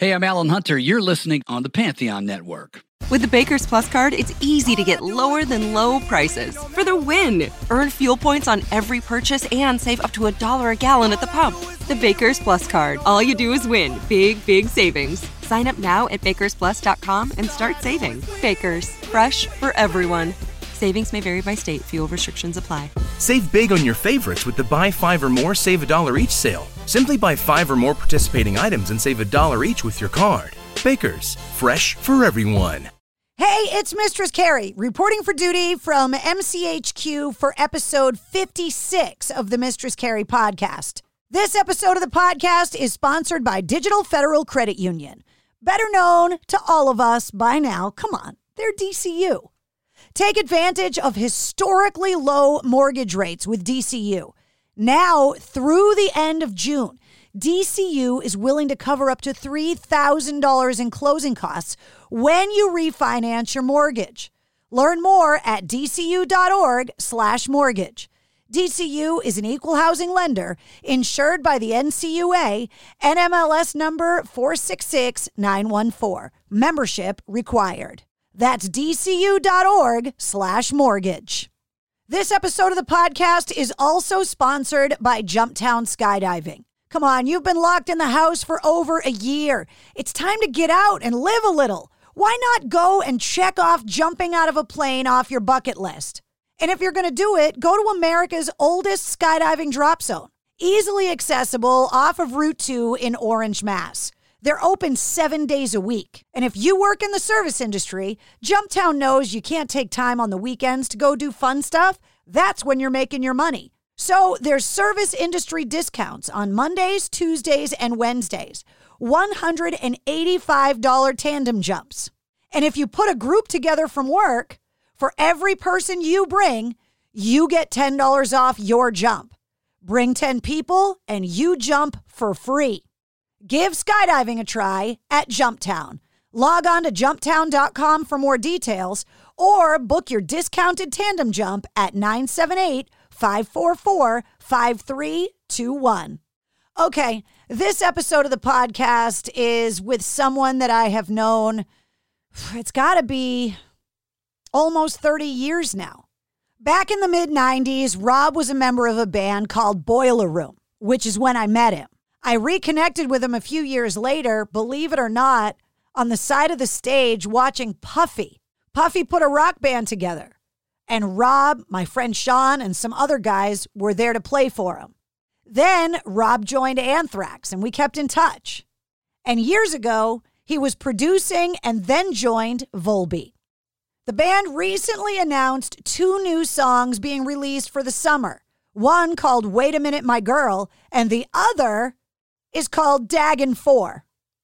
Hey, I'm Alan Hunter. You're listening on the Pantheon Network. With the Baker's Plus card, it's easy to get lower than low prices. For the win! Earn fuel points on every purchase and save up to $1 a gallon at the pump. The Baker's Plus card. All you do is win. Big, big savings. Sign up now at bakersplus.com and start saving. Baker's. Fresh for everyone. Savings may vary by state. Fuel restrictions apply. Save big on your favorites with the Buy 5 or More, Save $1 each sale. Simply buy 5 or more participating items and save $1 each with your card. Baker's, fresh for everyone. Hey, it's Mistress Carrie, reporting for duty from MCHQ for episode 56 of the Mistress Carrie podcast. This episode of the podcast is sponsored by Digital Federal Credit Union. Better known to all of us by now, come on, they're DCU. Take advantage of historically low mortgage rates with DCU. Now, through the end of June, DCU is willing to cover up to $3,000 in closing costs when you refinance your mortgage. Learn more at dcu.org/mortgage. DCU is an equal housing lender insured by the NCUA, NMLS number 466914. Membership required. That's dcu.org/mortgage. This episode of the podcast is also sponsored by Jumptown Skydiving. Come on, you've been locked in the house for over a year. It's time to get out and live a little. Why not go and check off jumping out of a plane off your bucket list? And if you're going to do it, go to America's oldest skydiving drop zone, easily accessible off of Route 2 in Orange, Mass. They're open 7 days a week. And if you work in the service industry, Jumptown knows you can't take time on the weekends to go do fun stuff. That's when you're making your money. So there's service industry discounts on Mondays, Tuesdays, and Wednesdays. $185 tandem jumps. And if you put a group together from work, for every person you bring, you get $10 off your jump. Bring 10 people and you jump for free. Give skydiving a try at Jumptown. Log on to jumptown.com for more details or book your discounted tandem jump at 978-544-5321. Okay, this episode of the podcast is with someone that I have known, it's got to be almost 30 years now. Back in the mid-90s, Rob was a member of a band called Boiler Room, which is when I met him. I reconnected with him a few years later, believe it or not, on the side of the stage watching Puffy. Puffy put a rock band together, and Rob, my friend Sean, and some other guys were there to play for him. Then Rob joined Anthrax, and we kept in touch. And years ago, he was producing and then joined Volbeat. The band recently announced two new songs being released for the summer, one called Wait a Minute, My Girl, and the other is called Dagen Før,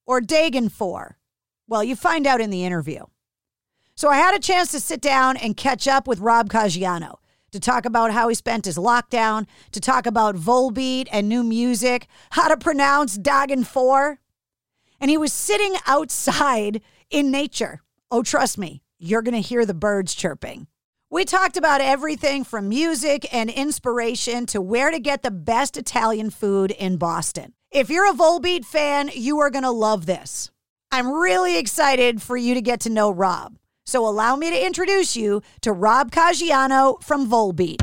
or Dagen Før. Well, you find out in the interview. So I had a chance to sit down and catch up with Rob Caggiano to talk about how he spent his lockdown, to talk about Volbeat and new music, how to pronounce Dagen Før. And he was sitting outside in nature. Oh, trust me, you're going to hear the birds chirping. We talked about everything from music and inspiration to where to get the best Italian food in Boston. If you're a Volbeat fan, you are going to love this. I'm really excited for you to get to know Rob. So allow me to introduce you to Rob Caggiano from Volbeat.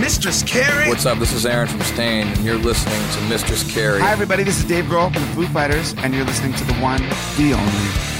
Mistress Carrie. What's up? This is Aaron from Steina. And you're listening to Mistress Carrie. Hi, everybody. This is Dave Grohl from the Foo Fighters, and you're listening to the one, the only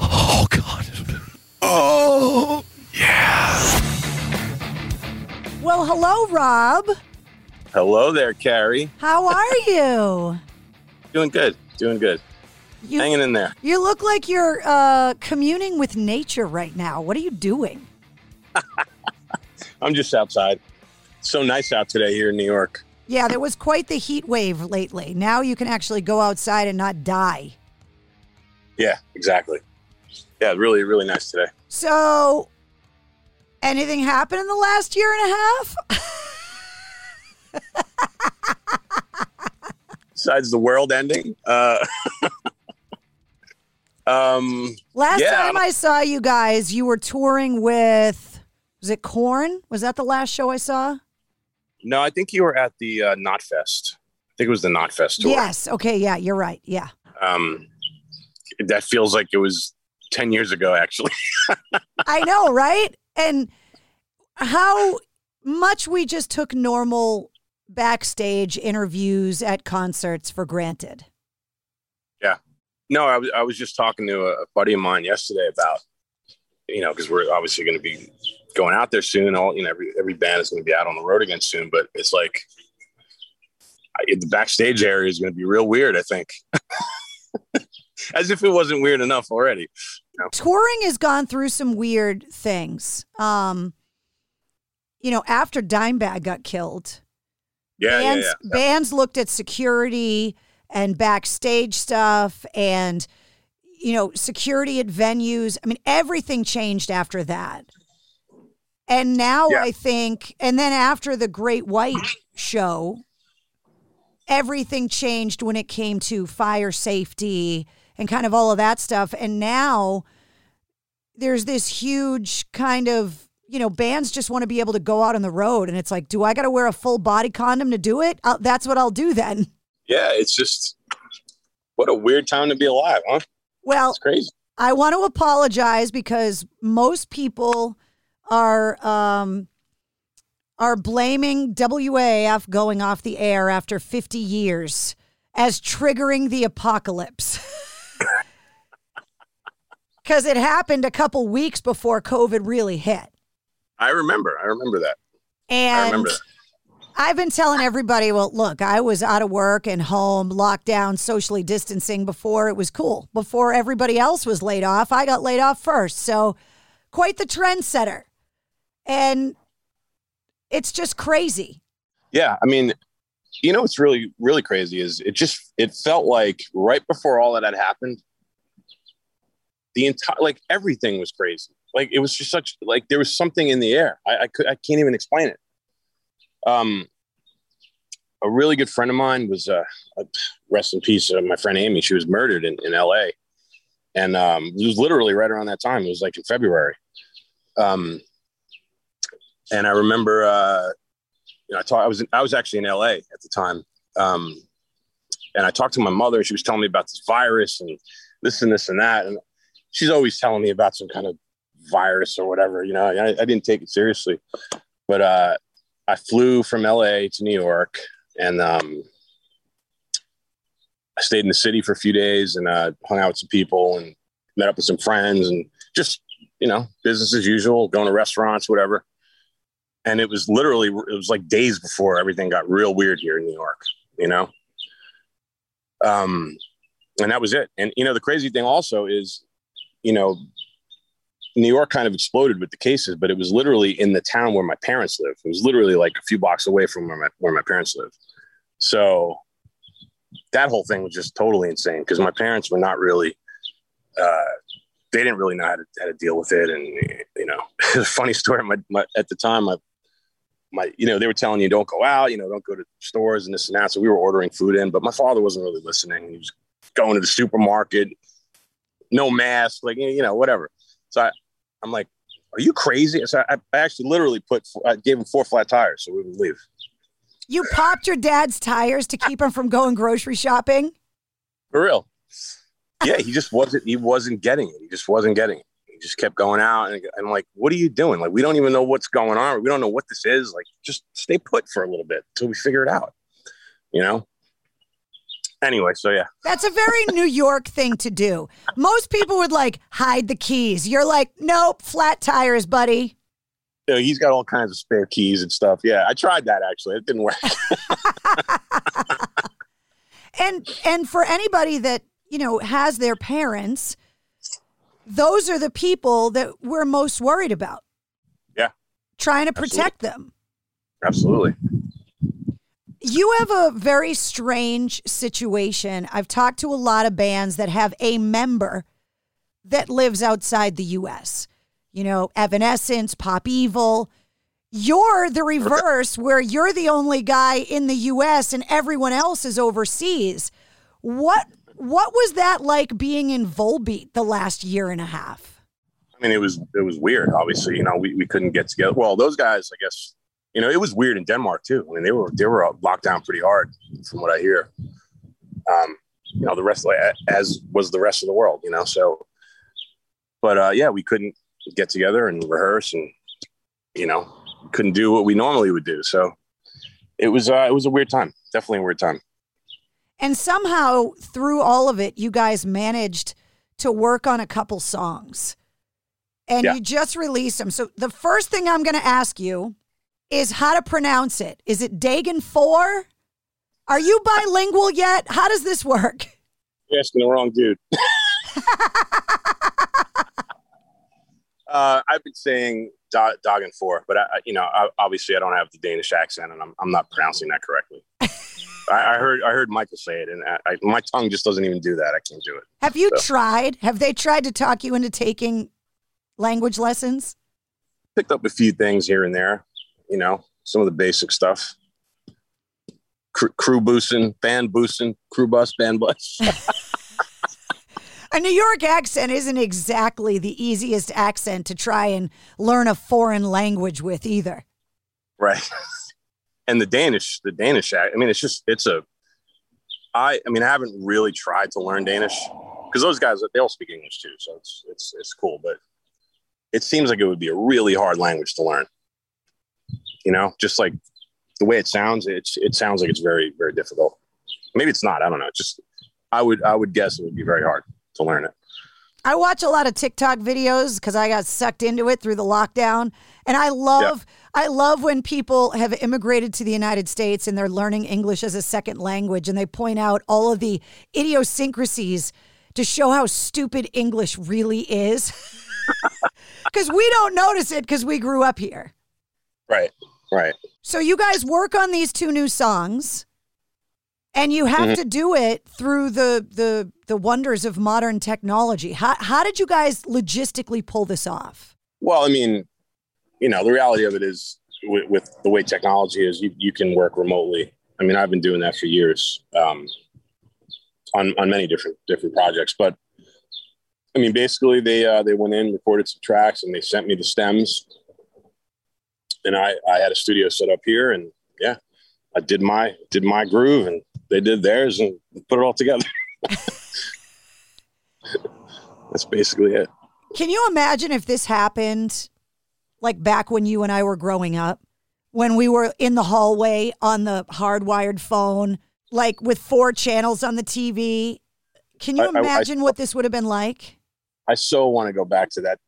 Oh, God. Oh, yeah. Well, hello, Rob. Hello there, Carrie. How are you? Doing good. Doing good. Hanging in there. You look like you're communing with nature right now. What are you doing? I'm just outside. It's so nice out today here in New York. Yeah, there was quite the heat wave lately. Now you can actually go outside and not die. Yeah, exactly. Yeah, really, really nice today. So, anything happened in the last year and a half? Besides the world ending? Last time I saw you guys, you were touring with, was it Korn? Was that the last show I saw? No, I think you were at the Knotfest. I think it was the Knotfest tour. Yes. Okay. Yeah, you're right. Yeah. That feels like it was 10 years ago, actually. I know, right? And how much we just took normal backstage interviews at concerts for granted. Yeah. No, I was just talking to a buddy of mine yesterday about, you know, because we're obviously going to be going out there soon. All, you know, every band is going to be out on the road again soon. But it's like the backstage area is going to be real weird, I think. As if it wasn't weird enough already. You know? Touring has gone through some weird things. You know, after Dimebag got killed, bands looked at security and backstage stuff and, you know, security at venues. I mean, everything changed after that. And now I think, and then after the Great White show, everything changed when it came to fire safety and kind of all of that stuff. And now there's this huge kind of, you know, bands just want to be able to go out on the road. And it's like, do I got to wear a full body condom to do it? That's what I'll do then. Yeah, it's just, what a weird time to be alive, huh? Well, it's crazy. I want to apologize because most people are blaming WAAF going off the air after 50 years as triggering the apocalypse. Because it happened a couple weeks before COVID really hit. I remember that. And I remember that. I've been telling everybody, well, look, I was out of work and home, locked down, socially distancing before it was cool. Before everybody else was laid off, I got laid off first. So quite the trendsetter. And it's just crazy. Yeah. I mean, you know, what's really, really crazy is it felt like right before all that had happened, the entire, like everything was crazy. Like it was just such, like there was something in the air. I can't even explain it. A really good friend of mine was, rest in peace, my friend Amy. She was murdered in LA. And it was literally right around that time. It was like in February. And I remember, you know, I was actually in LA at the time. And I talked to my mother. She was telling me about this virus and this and this and that. And she's always telling me about some kind of virus or whatever, you know, I didn't take it seriously, but, I flew from LA to New York and, I stayed in the city for a few days and, hung out with some people and met up with some friends and just, you know, business as usual, going to restaurants, whatever. And it was literally, it was like days before everything got real weird here in New York, you know? And that was it. And, you know, the crazy thing also is, you know, New York kind of exploded with the cases, but it was literally in the town where my parents live. It was literally like a few blocks away from where my parents live. So that whole thing was just totally insane because my parents were not really, they didn't really know how to deal with it. And, you know, it's a funny story. At the time, my, you know, they were telling you don't go out, you know, don't go to stores and this and that. So we were ordering food in, but my father wasn't really listening. He was going to the supermarket, no mask, like, you know, whatever. So I'm like, are you crazy? So I actually literally gave him 4 flat tires so we would leave. You popped your dad's tires to keep him from going grocery shopping? For real. Yeah, he wasn't getting it. He just wasn't getting it. He just kept going out. And I'm like, what are you doing? Like, we don't even know what's going on. We don't know what this is. Like, just stay put for a little bit until we figure it out, you know? Anyway, so yeah. That's a very New York thing to do. Most people would like hide the keys. You're like, nope, flat tires, buddy. You know, he's got all kinds of spare keys and stuff. Yeah, I tried that actually. It didn't work. And for anybody that, you know, has their parents, those are the people that we're most worried about. Yeah. Trying to protect them. Absolutely. You have a very strange situation. I've talked to a lot of bands that have a member that lives outside the U.S., you know, Evanescence, Pop Evil. You're the reverse, where you're the only guy in the U.S. and everyone else is overseas. What was that like being in Volbeat the last year and a half? I mean, it was weird, obviously. You know, we couldn't get together. Well, those guys, I guess... You know, it was weird in Denmark too. I mean, they were locked down pretty hard, from what I hear. You know, the rest, as was the rest of the world. You know, so. But yeah, we couldn't get together and rehearse, and you know, couldn't do what we normally would do. So it was a weird time, definitely a weird time. And somehow, through all of it, you guys managed to work on a couple songs, and yeah. You just released them. So the first thing I'm going to ask you is how to pronounce it. Is it Dagen Før? Are you bilingual yet? How does this work? You're asking the wrong dude. I've been saying Dagen Før, but I obviously I don't have the Danish accent, and I'm not pronouncing that correctly. I heard Michael say it, and my tongue just doesn't even do that. I can't do it. Have you tried? Have they tried to talk you into taking language lessons? Picked up a few things here and there. You know, some of the basic stuff. Crew boosting, band boosting, crew bus, band bus. A New York accent isn't exactly the easiest accent to try and learn a foreign language with either. Right. And the Danish, I mean, I haven't really tried to learn Danish because those guys, they all speak English too. So it's cool, but it seems like it would be a really hard language to learn. You know, just like the way it sounds, it sounds like it's very, very difficult. Maybe it's not. I don't know. It's just I would guess it would be very hard to learn it. I watch a lot of TikTok videos because I got sucked into it through the lockdown. And I love when people have immigrated to the United States and they're learning English as a second language. And they point out all of the idiosyncrasies to show how stupid English really is. Because we don't notice it because we grew up here. Right. So you guys work on these 2 new songs, and you have to do it through the wonders of modern technology. How did you guys logistically pull this off? Well, I mean, you know, the reality of it is with the way technology is, you can work remotely. I mean, I've been doing that for years on many different projects. But I mean, basically, they went in, recorded some tracks, and they sent me the stems. And I had a studio set up here, and yeah, I did my groove, and they did theirs, and put it all together. That's basically it. Can you imagine if this happened, like back when you and I were growing up, when we were in the hallway on the hardwired phone, like with 4 channels on the TV? Can you imagine what this would have been like? I so want to go back to that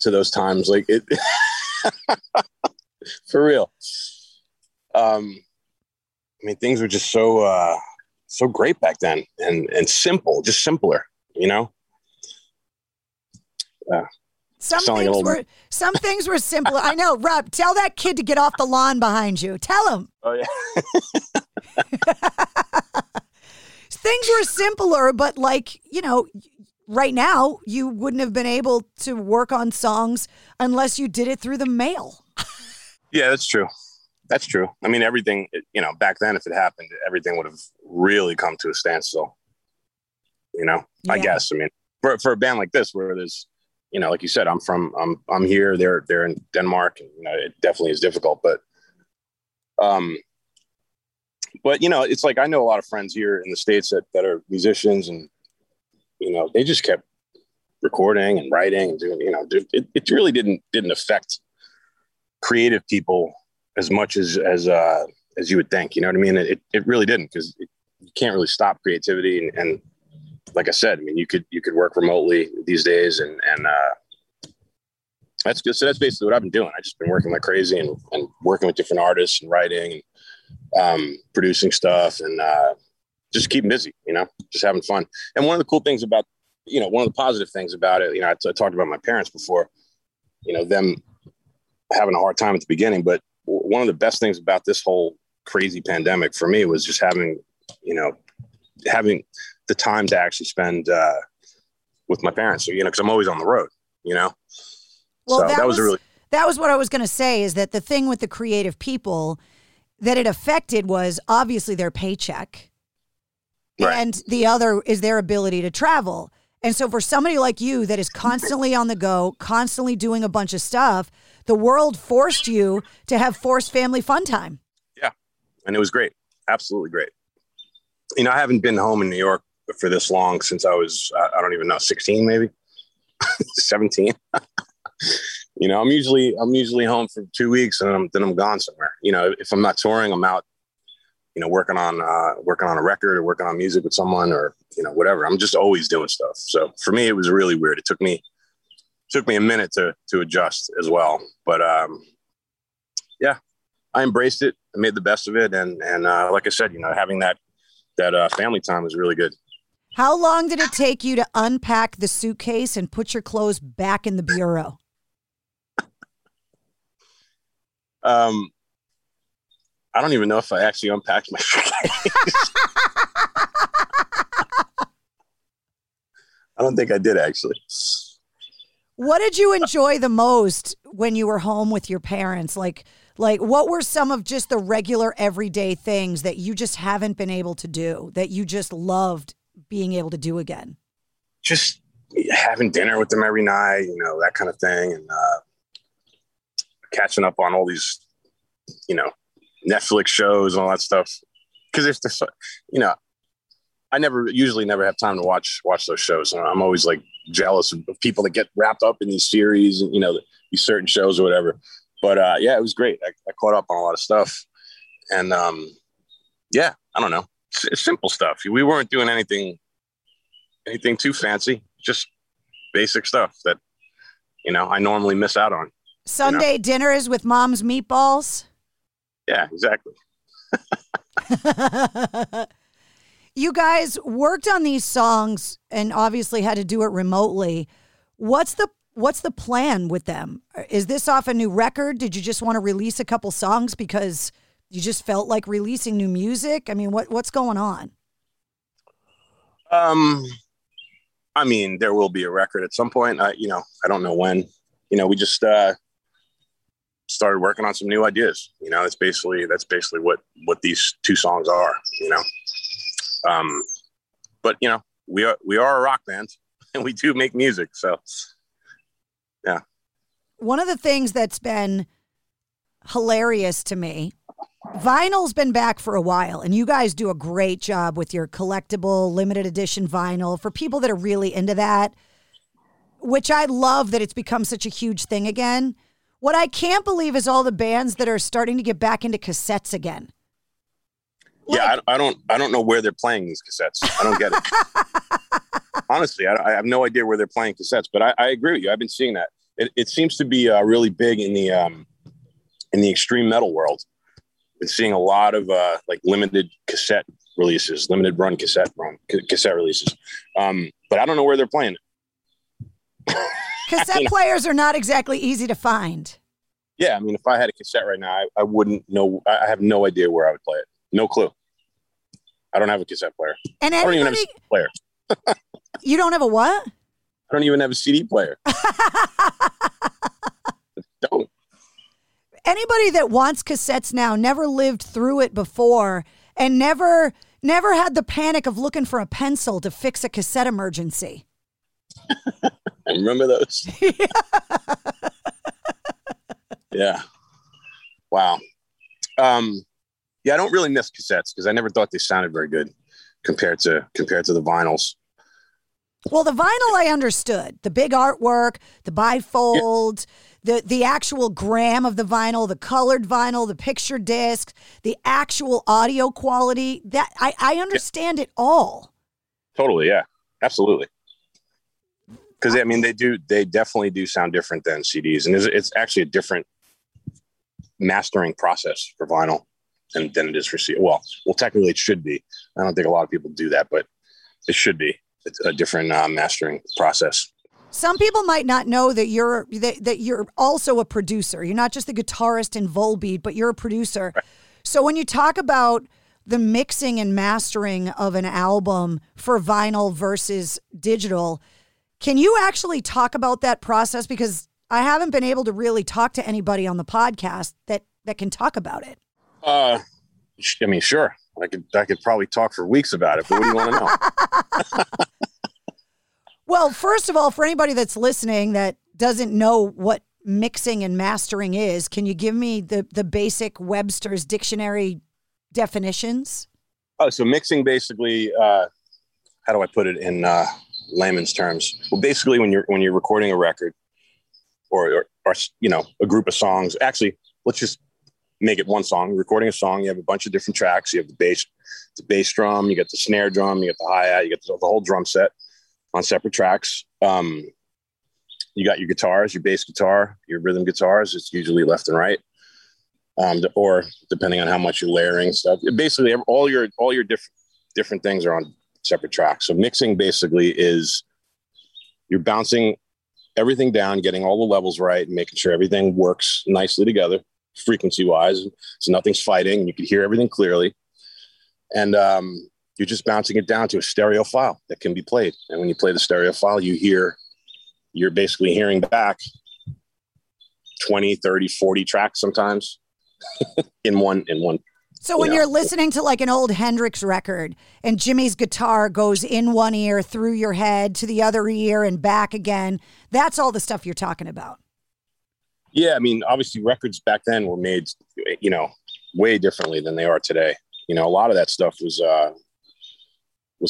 to those times, like it. For real. I mean, things were just so great back then, and simple, just simpler, you know? Some things were simpler. I know, Rob, tell that kid to get off the lawn behind you. Tell him. Oh, yeah. Things were simpler, but like, you know, right now, you wouldn't have been able to work on songs unless you did it through the mail. Yeah, that's true. I mean, everything, you know, back then, if it happened, everything would have really come to a standstill, you know, yeah. I guess. I mean, for a band like this, where there's you know, like you said, I'm here, they're in Denmark, and, you know, it definitely is difficult, but, you know, it's like, I know a lot of friends here in the States that are musicians, and, you know, they just kept recording and writing and doing, you know, it really didn't affect creative people as much as you would think, you know what I mean? It really didn't, because you can't really stop creativity. And like I said, I mean, you could work remotely these days, and that's good. So that's basically what I've been doing. I've just been working like crazy and working with different artists and writing and producing stuff, and just keeping busy, you know, just having fun. And one of the cool things about, you know, one of the positive things about it, you know, I talked about my parents before, you know, them having a hard time at the beginning, but one of the best things about this whole crazy pandemic for me was just having the time to actually spend with my parents, so, you know, because I'm always on the road, you know. Well, so that was what I was going to say, is that the thing with the creative people that it affected was obviously their paycheck, right, and the other is their ability to travel. And so for somebody like you that is constantly on the go, constantly doing a bunch of stuff, the world forced you to have forced family fun time. Yeah. And it was great. Absolutely great. You know, I haven't been home in New York for this long since I was, I don't even know, 16, maybe 17. You know, I'm usually home for 2 weeks, and then I'm gone somewhere. You know, if I'm not touring, I'm out, you know, working on a record or working on music with someone, or, you know, whatever. I'm just always doing stuff. So for me, it was really weird. It took me a minute to adjust as well. But yeah, I embraced it. I made the best of it. And like I said, you know, having that family time was really good. How long did it take you to unpack the suitcase and put your clothes back in the bureau? I don't even know if I actually unpacked my suitcase. I don't think I did, actually. What did you enjoy the most when you were home with your parents? Like what were some of just the regular everyday things that you just haven't been able to do, that you just loved being able to do again? Just having dinner with them every night, you know, that kind of thing. And catching up on all these, you know, Netflix shows and all that stuff. Because if there's, you know, I usually never have time to watch those shows. And I'm always like jealous of people that get wrapped up in these series and, you know, these certain shows or whatever. But yeah, it was great. I caught up on a lot of stuff, and yeah, I don't know, simple stuff. We weren't doing anything too fancy, just basic stuff that, you know, I normally miss out on. Sunday, you know? Dinners with mom's meatballs. Yeah, exactly. You guys worked on these songs and obviously had to do it remotely. What's the plan with them? Is this off a new record? Did you just want to release a couple songs because you just felt like releasing new music? I mean, what's going on? I mean, there will be a record at some point. You know, I don't know when. You know, we just started working on some new ideas. You know, that's basically what these two songs are. You know, but you know, we are a rock band, and we do make music, so. Yeah. One of the things that's been hilarious to me, vinyl's been back for a while, and you guys do a great job with your collectible limited edition vinyl for people that are really into that, which I love that it's become such a huge thing again. What I can't believe is all the bands that are starting to get back into cassettes again. Like, yeah, I don't know where they're playing these cassettes. I don't get it. Honestly, I have no idea where they're playing cassettes, but I agree with you. I've been seeing that. It seems to be really big in the extreme metal world. Been seeing a lot of like limited cassette releases, limited run cassette releases. But I don't know where they're playing it. Cassette players are not exactly easy to find. Yeah, I mean, if I had a cassette right now, I wouldn't know. I have no idea where I would play it. No clue. I don't have a cassette player. And I don't even have a CD player. You don't have a what? I don't even have a CD player. Don't. Anybody that wants cassettes now never lived through it before, and never had the panic of looking for a pencil to fix a cassette emergency. Remember those? Yeah. Wow. Yeah, I don't really miss cassettes because I never thought they sounded very good compared to the vinyls. Well, the vinyl I understood. The big artwork, the bifold, the actual gram of the vinyl, the colored vinyl, the picture disc, the actual audio quality. That I understand it all. Totally, yeah. Absolutely. Because, I mean, they definitely do sound different than CDs. And it's actually a different mastering process for vinyl than it is for CD. Well, technically it should be. I don't think a lot of people do that, but it should be. It's a different mastering process. Some people might not know that you're also a producer. You're not just the guitarist in Volbeat, but you're a producer. Right. So when you talk about the mixing and mastering of an album for vinyl versus digital, can you actually talk about that process? Because I haven't been able to really talk to anybody on the podcast that can talk about it. I mean, sure. I could probably talk for weeks about it, but what do you want to know? Well, first of all, for anybody that's listening that doesn't know what mixing and mastering is, can you give me the basic Webster's Dictionary definitions? Oh, so mixing basically, how do I put it in layman's terms? Well, basically when you're recording a record or you know, a group of songs, actually, let's just make it one song. You're recording a song, you have a bunch of different tracks. You have the bass drum, you got the snare drum, you got the hi-hat, you got the whole drum set on separate tracks. You got your guitars, your bass guitar, your rhythm guitars. It's usually left and right, or depending on how much you're layering stuff. Basically, all your different things are on separate tracks. So mixing basically is you're bouncing everything down, getting all the levels right, and making sure everything works nicely together, frequency wise, so nothing's fighting. You can hear everything clearly, and you're just bouncing it down to a stereo file that can be played. And when you play the stereo file, you're basically hearing back 20, 30, 40 tracks sometimes in one. So when you're listening to like an old Hendrix record and Jimmy's guitar goes in one ear through your head to the other ear and back again, that's all the stuff you're talking about. Yeah, I mean, obviously records back then were made, you know, way differently than they are today. You know, a lot of that stuff was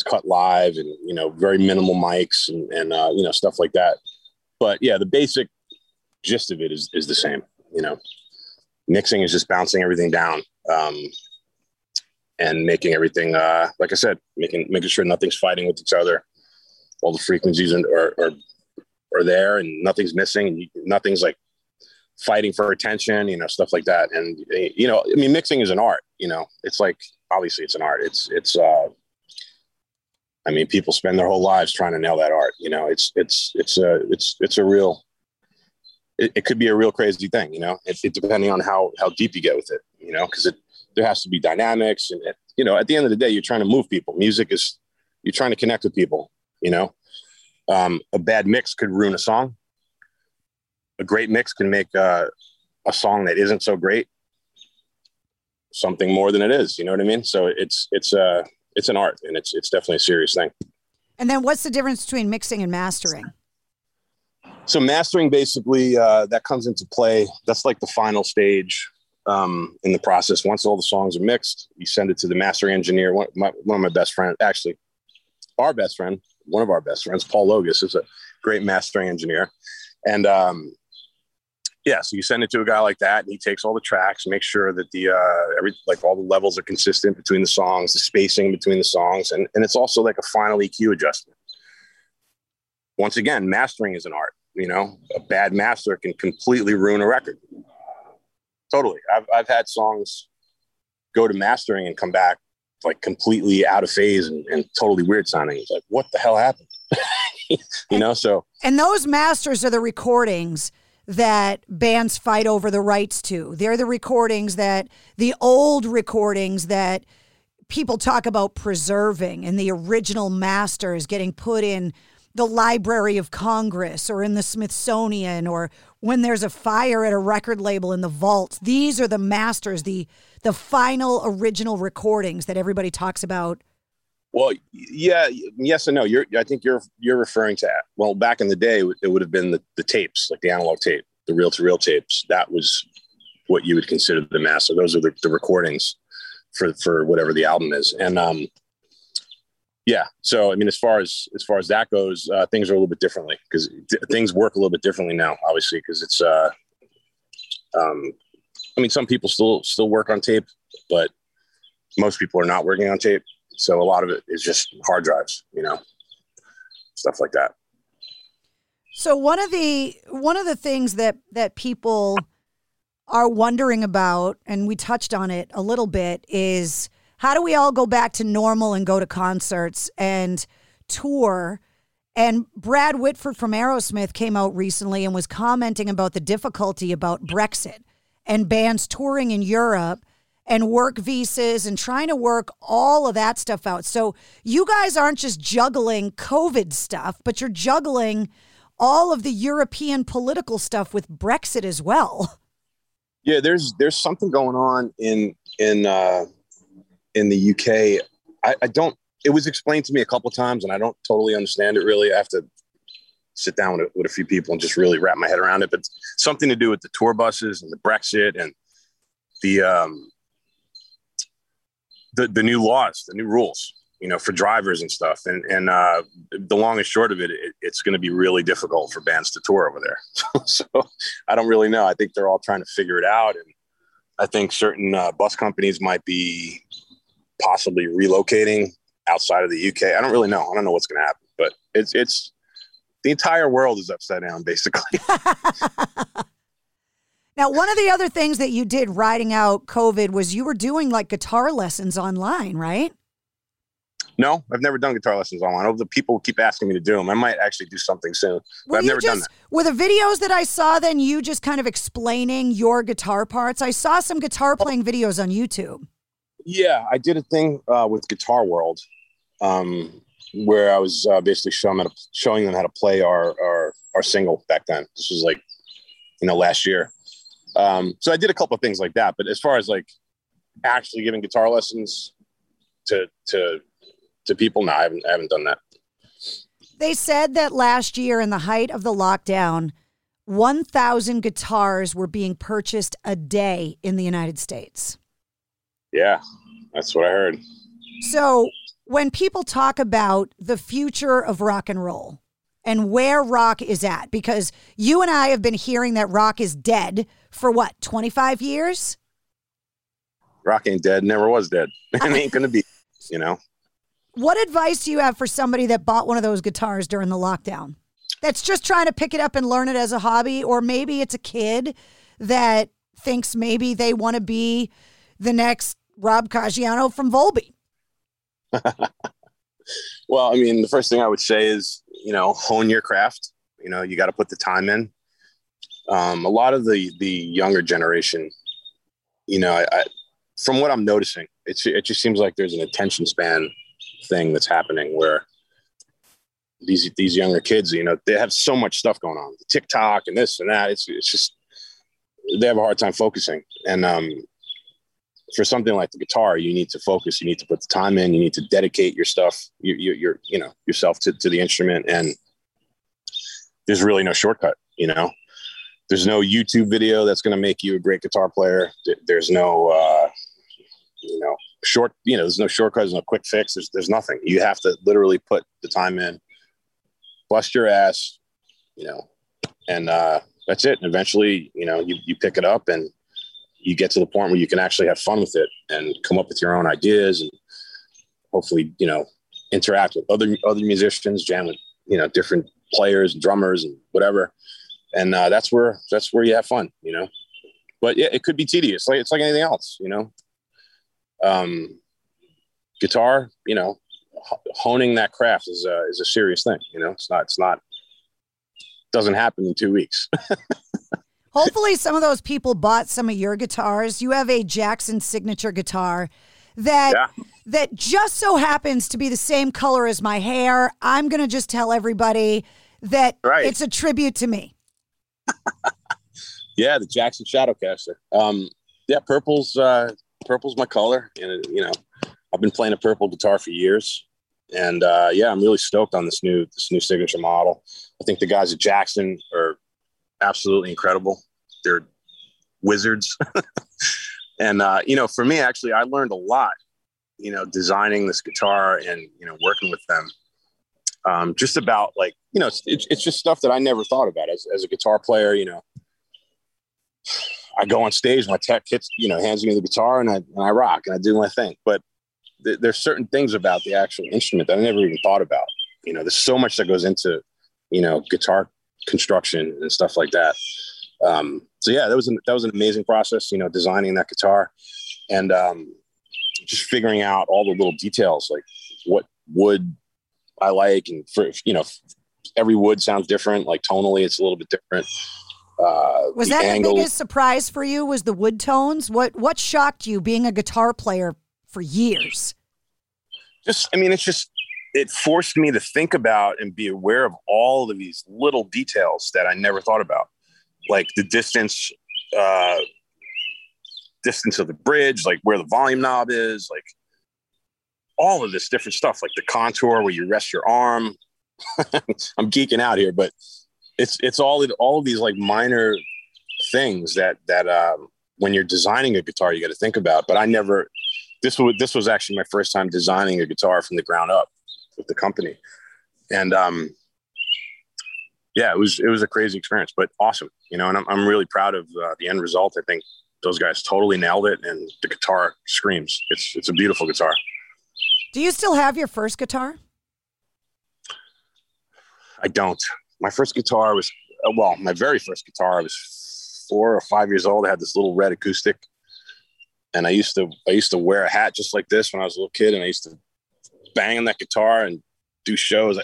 cut live and, you know, very minimal mics and you know, stuff like that. But yeah, the basic gist of it is the same. You know, mixing is just bouncing everything down and making everything, like I said, making sure nothing's fighting with each other. All the frequencies are there and nothing's missing and nothing's like fighting for attention, you know, stuff like that. And, you know, I mean, mixing is an art, you know, it's like, obviously it's an art. It's I mean, people spend their whole lives trying to nail that art. You know, it could be a real crazy thing, you know, it depending on how deep you get with it, you know, cause there has to be dynamics and, you know, at the end of the day, you're trying to move people. You're trying to connect with people, you know, a bad mix could ruin a song. A great mix can make a song that isn't so great something more than it is. You know what I mean? So it's an art, and it's definitely a serious thing. And then, what's the difference between mixing and mastering? So mastering basically that comes into play. That's like the final stage in the process. Once all the songs are mixed, you send it to the mastering engineer. One of our best friends, Paul Logus, is a great mastering engineer, and yeah, so you send it to a guy like that, and he takes all the tracks, make sure that the all the levels are consistent between the songs, the spacing between the songs, and it's also like a final EQ adjustment. Once again, mastering is an art. You know, a bad master can completely ruin a record. Totally, I've had songs go to mastering and come back like completely out of phase and totally weird sounding. It's like, what the hell happened? You know, so and those masters are the recordings that bands fight over the rights to. They're the recordings that the old recordings that people talk about preserving, and the original masters getting put in the Library of Congress or in the Smithsonian, or when there's a fire at a record label in the vault. These are the masters, the final original recordings that everybody talks about Well, yeah, yes and no. I think you're referring to, well, back in the day, it would have been the tapes, like the analog tape, the reel-to-reel tapes. That was what you would consider the master. Those are the recordings for whatever the album is. And yeah, so I mean, as far as that goes, things are a little bit differently because things work a little bit differently now, obviously, because it's. I mean, some people still work on tape, but most people are not working on tape. So a lot of it is just hard drives, you know, stuff like that. So one of the things that people are wondering about, and we touched on it a little bit, is how do we all go back to normal and go to concerts and tour? And Brad Whitford from Aerosmith came out recently and was commenting about the difficulty about Brexit and bands touring in Europe and work visas and trying to work all of that stuff out. So you guys aren't just juggling COVID stuff, but you're juggling all of the European political stuff with Brexit as well. Yeah, there's something going on in the UK. It was explained to me a couple of times and I don't totally understand it really. I have to sit down with a few people and just really wrap my head around it, but something to do with the tour buses and the Brexit and the new laws, the new rules, you know, for drivers and stuff. And the long and short of it, it's going to be really difficult for bands to tour over there. So I don't really know. I think they're all trying to figure it out. And I think certain bus companies might be possibly relocating outside of the UK. I don't really know. I don't know what's going to happen, but it's the entire world is upside down basically. Now, one of the other things that you did riding out COVID was you were doing like guitar lessons online, right? No, I've never done guitar lessons online. Although people keep asking me to do them. I might actually do something soon, but I've never done that. Were the videos that I saw then you just kind of explaining your guitar parts? I saw some guitar playing videos on YouTube. Yeah, I did a thing with Guitar World where I was basically showing them how to play our single back then. This was like, you know, last year. So I did a couple of things like that, but as far as like actually giving guitar lessons to people, no, I haven't done that. They said that last year in the height of the lockdown, 1,000 guitars were being purchased a day in the United States. Yeah, that's what I heard. So when people talk about the future of rock and roll and where rock is at, because you and I have been hearing that rock is dead for what, 25 years? Rock ain't dead, never was dead. It ain't going to be, you know. What advice do you have for somebody that bought one of those guitars during the lockdown that's just trying to pick it up and learn it as a hobby? Or maybe it's a kid that thinks maybe they want to be the next Rob Caggiano from Volbeat. Well, I mean, the first thing I would say is, you know, hone your craft. You know, you got to put the time in. A lot of the younger generation, you know, I from what I'm noticing, it just seems like there's an attention span thing that's happening where these younger kids, you know, they have so much stuff going on, TikTok and this and that. It's just they have a hard time focusing. And for something like the guitar, you need to focus. You need to put the time in. You need to dedicate your stuff, yourself to the instrument. And there's really no shortcut. You know, there's no YouTube video that's going to make you a great guitar player. There's no, there's no shortcut. There's no quick fix. There's nothing. You have to literally put the time in, bust your ass, you know, and that's it. And eventually, you know, you pick it up and you get to the point where you can actually have fun with it and come up with your own ideas and hopefully, you know, interact with other musicians, jam with, you know, different players and drummers and whatever. And that's where you have fun, you know, but yeah, it could be tedious. Like, it's like anything else, you know, guitar, you know, honing that craft is a serious thing. You know, it's not, doesn't happen in 2 weeks. Hopefully some of those people bought some of your guitars. You have a Jackson signature guitar that just so happens to be the same color as my hair. I'm going to just tell everybody that It's a tribute to me. Yeah, the Jackson Shadowcaster. Yeah, purple's my color. And, you know, I've been playing a purple guitar for years. And yeah, I'm really stoked on this new signature model. I think the guys at Jackson are absolutely incredible. They're wizards. And, you know, for me, actually, I learned a lot, you know, designing this guitar and, you know, working with them, just about like, you know, it's just stuff that I never thought about as a guitar player. You know, I go on stage, my tech hits, you know, hands me the guitar and I rock and I do my thing. But there's certain things about the actual instrument that I never even thought about. You know, there's so much that goes into, you know, guitar construction and stuff like that. So yeah, that was an amazing process, you know, designing that guitar and just figuring out all the little details, like what wood I like, and for, you know, every wood sounds different, like tonally it's a little bit different. Was that the biggest surprise for you, was the wood tones? What shocked you being a guitar player for years? It forced me to think about and be aware of all of these little details that I never thought about, like the distance of the bridge, like where the volume knob is, like all of this different stuff, like the contour where you rest your arm. I'm geeking out here, but it's all of these like minor things that when you're designing a guitar, you got to think about. But this was actually my first time designing a guitar from the ground up with the company. And, yeah, it was a crazy experience, but awesome, you know, and I'm really proud of the end result. I think those guys totally nailed it, and the guitar screams. It's a beautiful guitar. Do you still have your first guitar? I don't. My first guitar was, my very first guitar, I was 4 or 5 years old. I had this little red acoustic, and I used to wear a hat just like this when I was a little kid, and I used to bang on that guitar and do shows.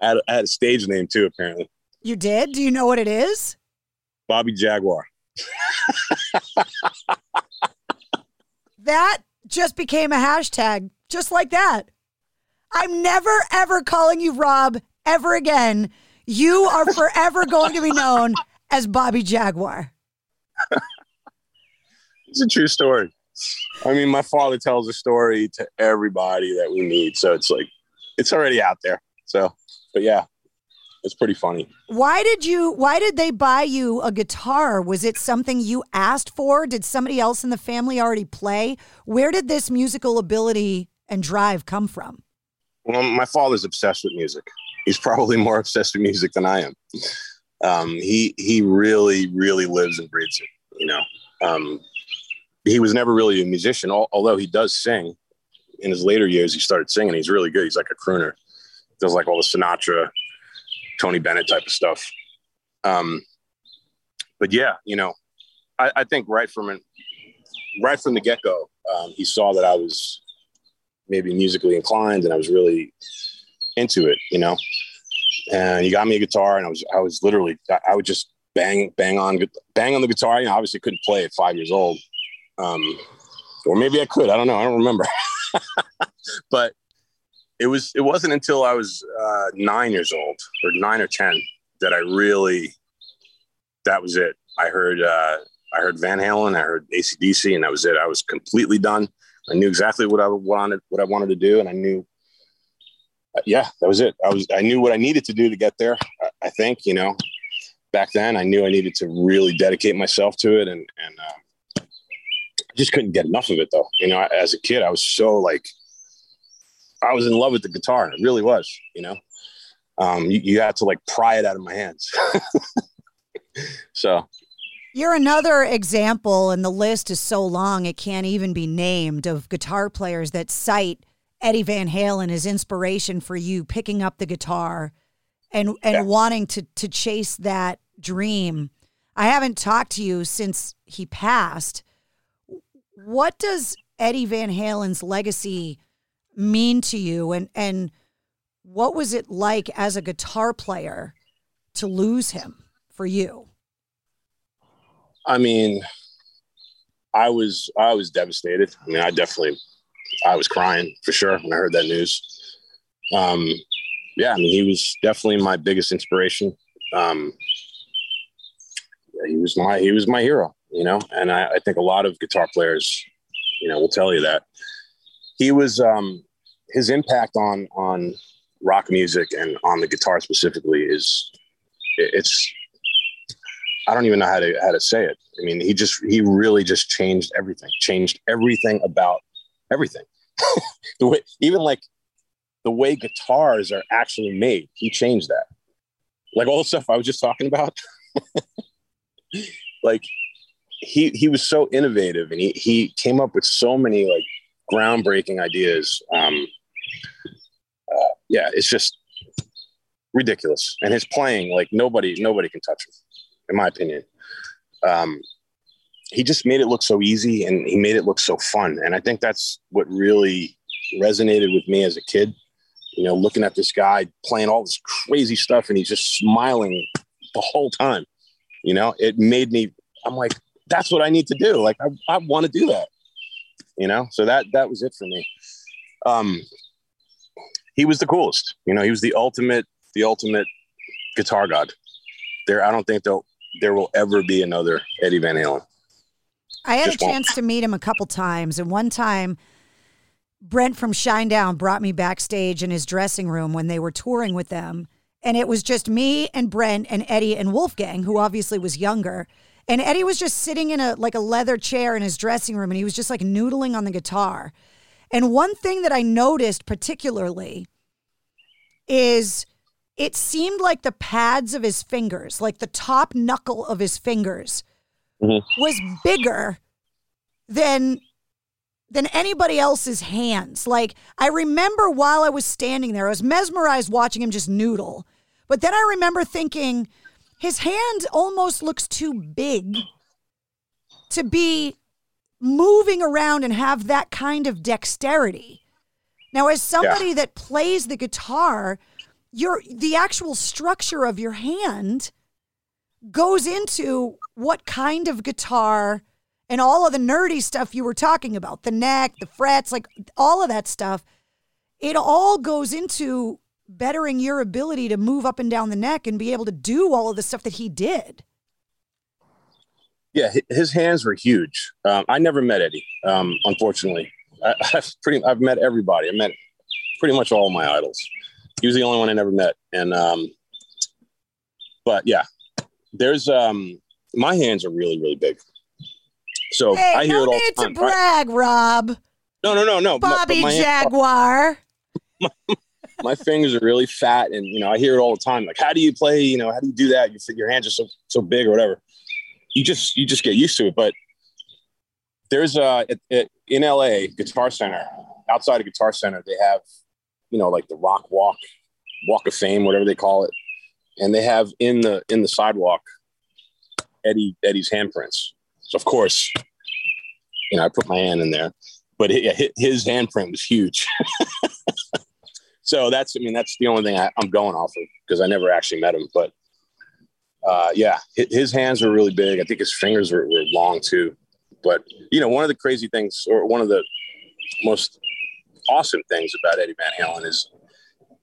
I had a stage name too, apparently. You did? Do you know what it is? Bobby Jaguar. That just became a hashtag, just like that. I'm never, ever calling you Rob ever again. You are forever going to be known as Bobby Jaguar. It's a true story. I mean, my father tells a story to everybody that we meet, so it's like, it's already out there. So, but yeah, it's pretty funny. Why did they buy you a guitar? Was it something you asked for? Did somebody else in the family already play? Where did this musical ability and drive come from? Well, my father's obsessed with music. He's probably more obsessed with music than I am. He really, really lives and breathes it, you know. He was never really a musician, although he does sing. In his later years, he started singing. He's really good. He's like a crooner. Does like all the Sinatra, Tony Bennett type of stuff. But yeah, you know, I think right from the get-go, he saw that I was maybe musically inclined and I was really into it, you know. And he got me a guitar, and I was literally, I would just bang on the guitar. You know, obviously couldn't play at 5 years old. Or maybe I could, I don't know. I don't remember. But it wasn't until I was 9 years old, or 9 or 10, that that was it. I heard Van Halen, I heard AC/DC, and that was it. I was completely done. I knew exactly what I wanted to do. And I knew, yeah, that was it. I knew what I needed to do to get there. I think, you know, back then I knew I needed to really dedicate myself to it. And I just couldn't get enough of it though. You know, as a kid, I was so like, I was in love with the guitar, and it really was, you know. You had to like pry it out of my hands. So you're another example, and the list is so long it can't even be named, of guitar players that cite Eddie Van Halen as inspiration for you picking up the guitar and yeah, wanting to chase that dream. I haven't talked to you since he passed. What does Eddie Van Halen's legacy mean to you, and what was it like as a guitar player to lose him for you? I mean, I was devastated. I mean, I was crying for sure when I heard that news. Yeah, I mean, he was definitely my biggest inspiration. He was my hero, you know, and I think a lot of guitar players, you know, will tell you that. he was his impact on rock music and on the guitar specifically is it's I don't even know how to say it. I mean, he really just changed everything about everything. The way, even like the way guitars are actually made, he changed that. Like all the stuff I was just talking about. Like he was so innovative, and he came up with so many like groundbreaking ideas. Yeah, it's just ridiculous. And his playing, like nobody can touch him, in my opinion. He just made it look so easy, and he made it look so fun. And I think that's what really resonated with me as a kid, you know, looking at this guy playing all this crazy stuff and he's just smiling the whole time. You know, it made me, I'm like, that's what I need to do. Like, I want to do that, you know? So that was it for me. He was the coolest, you know, he was the ultimate guitar god. I don't think there will ever be another Eddie Van Halen. I had a chance to meet him a couple times. And one time, Brent from Shinedown brought me backstage in his dressing room when they were touring with them. And it was just me and Brent and Eddie and Wolfgang, who obviously was younger. And Eddie was just sitting in a leather chair in his dressing room, and he was just like noodling on the guitar. And one thing that I noticed particularly is it seemed like the pads of his fingers, like the top knuckle of his fingers, mm-hmm. was bigger than anybody else's hands. Like, I remember while I was standing there, I was mesmerized watching him just noodle. But then I remember thinking, his hand almost looks too big to be moving around and have that kind of dexterity. Now, as somebody that plays the guitar, the actual structure of your hand goes into what kind of guitar and all of the nerdy stuff you were talking about, the neck, the frets, like all of that stuff. It all goes into bettering your ability to move up and down the neck and be able to do all of the stuff that he did. Yeah, his hands were huge. I never met Eddie, unfortunately. I've met everybody. I met pretty much all my idols. He was the only one I never met. And, but yeah, there's, my hands are really, really big. So hey, I hear it all the time. No need to brag, Rob. No. Bobby Jaguar. My fingers are really fat. And, you know, I hear it all the time. Like, how do you play? You know, how do you do that? Your hands are so big or whatever. You just get used to it. But there's in LA Guitar Center, outside of Guitar Center, they have, you know, like the rock walk of fame, whatever they call it. And they have in the sidewalk, Eddie's handprints. So of course, you know, I put my hand in there, but his handprint was huge. So that's the only thing I'm going off of, because I never actually met him, but yeah, his hands were really big. I think his fingers were long too. But you know, one of the crazy things, or one of the most awesome things about Eddie Van Halen is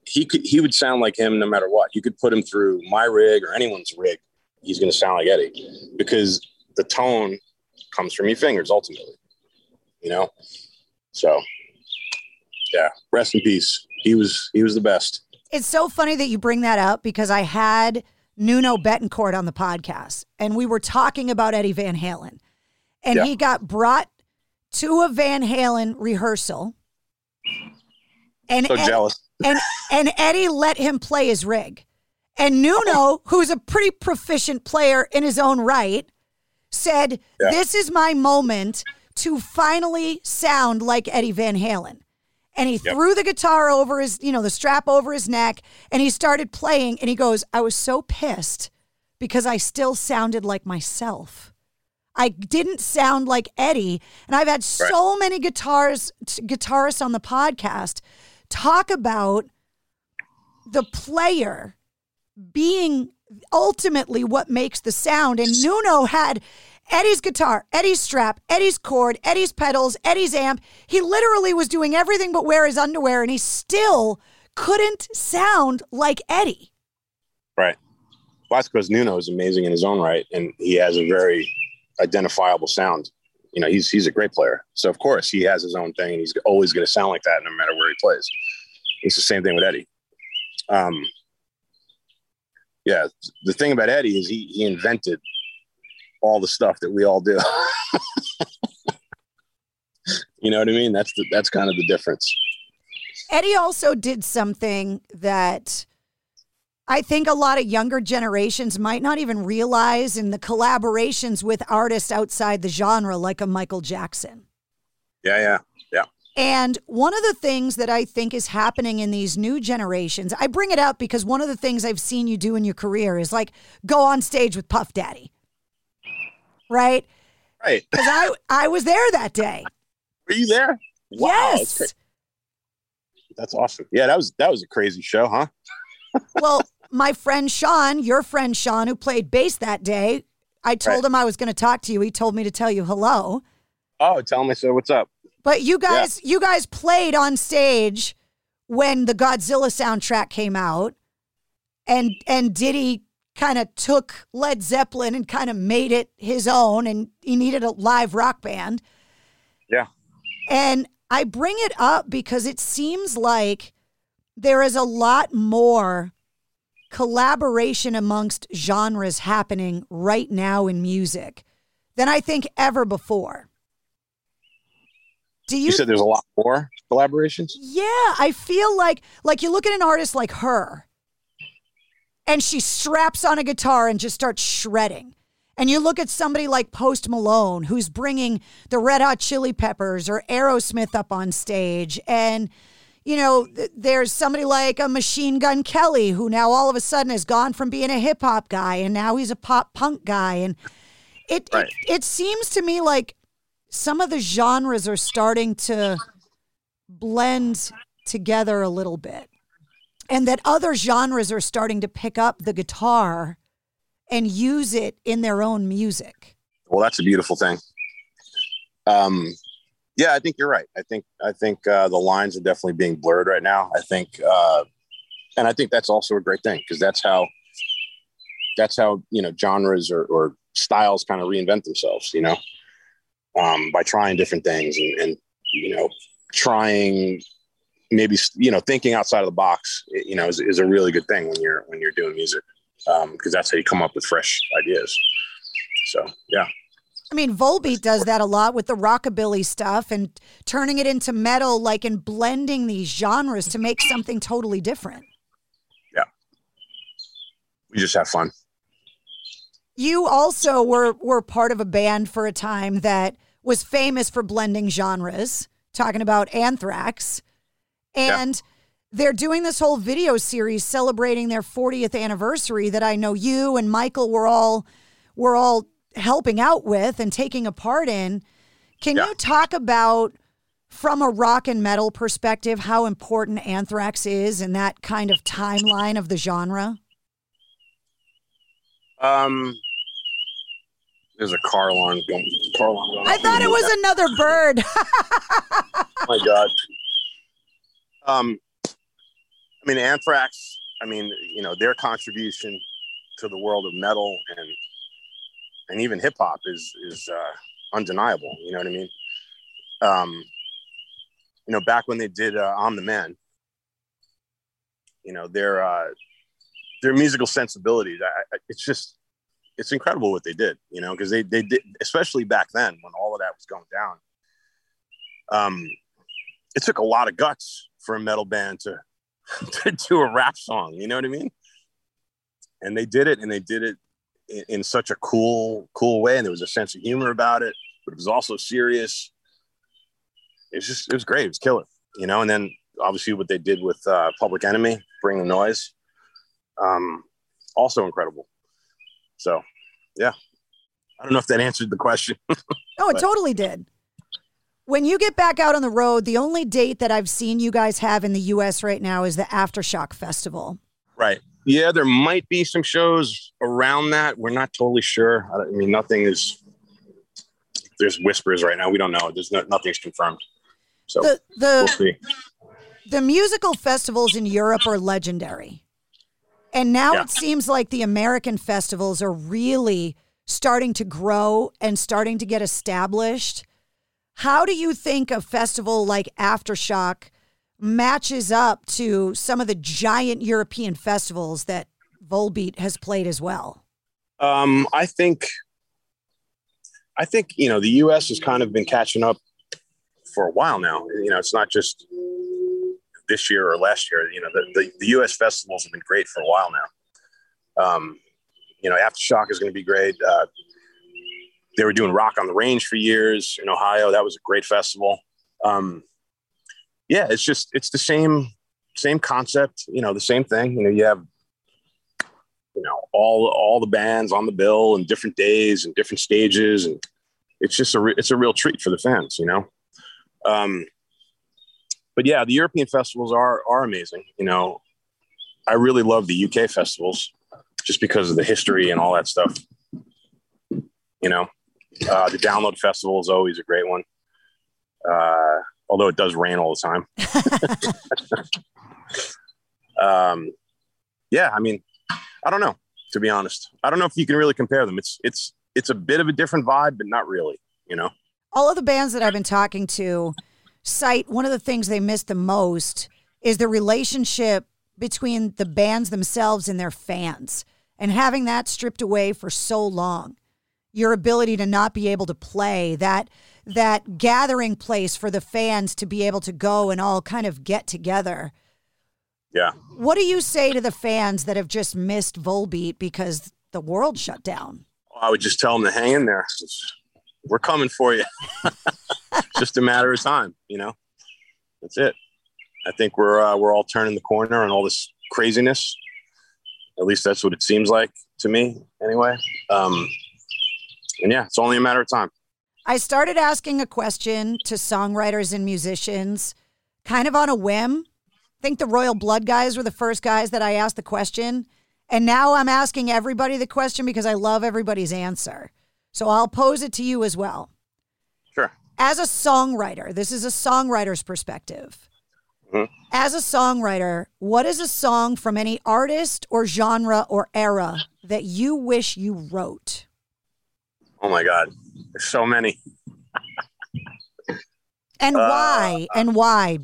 he would sound like him no matter what. You could put him through my rig or anyone's rig, he's going to sound like Eddie, because the tone comes from your fingers ultimately, you know? So yeah, rest in peace. He was the best. It's so funny that you bring that up, because I had Nuno Betancourt on the podcast and we were talking about Eddie Van Halen, and he got brought to a Van Halen rehearsal. And so jealous. And Eddie let him play his rig. And Nuno, who's a pretty proficient player in his own right, said, this is my moment to finally sound like Eddie Van Halen. And he threw the guitar over his, you know, the strap over his neck, and he started playing, and he goes, I was so pissed because I still sounded like myself. I didn't sound like Eddie. And I've had so many guitarists on the podcast talk about the player being ultimately what makes the sound. And Nuno had Eddie's guitar, Eddie's strap, Eddie's cord, Eddie's pedals, Eddie's amp. He literally was doing everything but wear his underwear, and he still couldn't sound like Eddie. Right. Well, that's because Nuno is amazing in his own right, and he has a very identifiable sound. you know, he's a great player. So of course he has his own thing, and he's always going to sound like that no matter where he plays. It's the same thing with Eddie. Yeah, the thing about Eddie is he invented all the stuff that we all do. You know what I mean? That's kind of the difference. Eddie also did something that I think a lot of younger generations might not even realize in the collaborations with artists outside the genre, like a Michael Jackson. Yeah. And one of the things that I think is happening in these new generations, I bring it up because one of the things I've seen you do in your career is like go on stage with Puff Daddy. Right. Because I was there that day. Were you there? Wow, yes. That's awesome. Yeah, that was a crazy show, huh? Well, my friend Sean, your friend Sean, who played bass that day, I told him I was going to talk to you. He told me to tell you hello. Oh, tell me, so what's up? But you guys played on stage when the Godzilla soundtrack came out, and Diddy kind of took Led Zeppelin and kind of made it his own, and he needed a live rock band. Yeah. And I bring it up because it seems like there is a lot more collaboration amongst genres happening right now in music than I think ever before. You said there's a lot more collaborations? Yeah, I feel like you look at an artist like Her, and she straps on a guitar and just starts shredding. And you look at somebody like Post Malone, who's bringing the Red Hot Chili Peppers or Aerosmith up on stage. And, you know, there's somebody like a Machine Gun Kelly, who now all of a sudden has gone from being a hip hop guy and now he's a pop punk guy. And it seems to me like some of the genres are starting to blend together a little bit, and that other genres are starting to pick up the guitar and use it in their own music. Well, that's a beautiful thing. Yeah, I think you're right. I think the lines are definitely being blurred right now. I think that's also a great thing, because that's how you know genres or styles kind of reinvent themselves. You know, by trying different things and you know trying maybe you know thinking outside of the box. You know, is a really good thing when you're doing music. Because that's how you come up with fresh ideas. So, yeah. I mean, Volbeat does that a lot with the rockabilly stuff and turning it into metal, like, and blending these genres to make something totally different. Yeah. We just have fun. You also were part of a band for a time that was famous for blending genres, talking about Anthrax. And... yeah. They're doing this whole video series celebrating their 40th anniversary that I know you and Michael were all helping out with and taking a part in. Can you talk about, from a rock and metal perspective, how important Anthrax is in that kind of timeline of the genre? There's a car alarm going. I thought it was another bird. My God. I mean, Anthrax, you know, their contribution to the world of metal and even hip hop is undeniable. You know what I mean? You know, back when they did I'm the Man, you know, their musical sensibilities, it's incredible what they did, you know, because they did, especially back then when all of that was going down. It took a lot of guts for a metal band to do a rap song, you know what I mean? And they did it, in such a cool way, and there was a sense of humor about it, but it was also serious. It was great. It was killer, you know? And then obviously what they did with Public Enemy, Bring the Noise, also incredible. So, yeah. I don't know if that answered the question. Oh, it totally did. When you get back out on the road, the only date that I've seen you guys have in the U.S. right now is the Aftershock Festival. Right. Yeah, there might be some shows around that. We're not totally sure. Nothing is... There's whispers right now. We don't know. Nothing's confirmed. So we'll see. The musical festivals in Europe are legendary. And now it seems like the American festivals are really starting to grow and starting to get established, how do you think a festival like Aftershock matches up to some of the giant European festivals that Volbeat has played as well? I think, you know, the U.S. has kind of been catching up for a while now. You know, it's not just this year or last year. You know, the U.S. festivals have been great for a while now. You know, Aftershock is going to be great. They were doing Rock on the Range for years in Ohio. That was a great festival. Yeah, it's the same concept, you know, the same thing. You know, you have, you know, all the bands on the bill and different days and different stages. And it's just a real treat for the fans, you know? But yeah, the European festivals are amazing. You know, I really love the UK festivals just because of the history and all that stuff. You know, the Download Festival is always a great one. Although it does rain all the time. Yeah, I mean, I don't know, to be honest. I don't know if you can really compare them. It's a bit of a different vibe, but not really, you know. All of the bands that I've been talking to cite one of the things they miss the most is the relationship between the bands themselves and their fans, and having that stripped away for so long. Your ability to not be able to play, that gathering place for the fans to be able to go and all kind of get together. Yeah. What do you say to the fans that have just missed Volbeat because the world shut down? I would just tell them to hang in there. We're coming for you. It's just a matter of time, you know. That's it. I think we're all turning the corner on all this craziness. At least that's what it seems like to me, anyway. And yeah, it's only a matter of time. I started asking a question to songwriters and musicians kind of on a whim. I think the Royal Blood guys were the first guys that I asked the question. And now I'm asking everybody the question because I love everybody's answer. So I'll pose it to you as well. Sure. As a songwriter, this is a songwriter's perspective. Mm-hmm. As a songwriter, what is a song from any artist or genre or era that you wish you wrote? Oh my God, there's so many. And why? And why?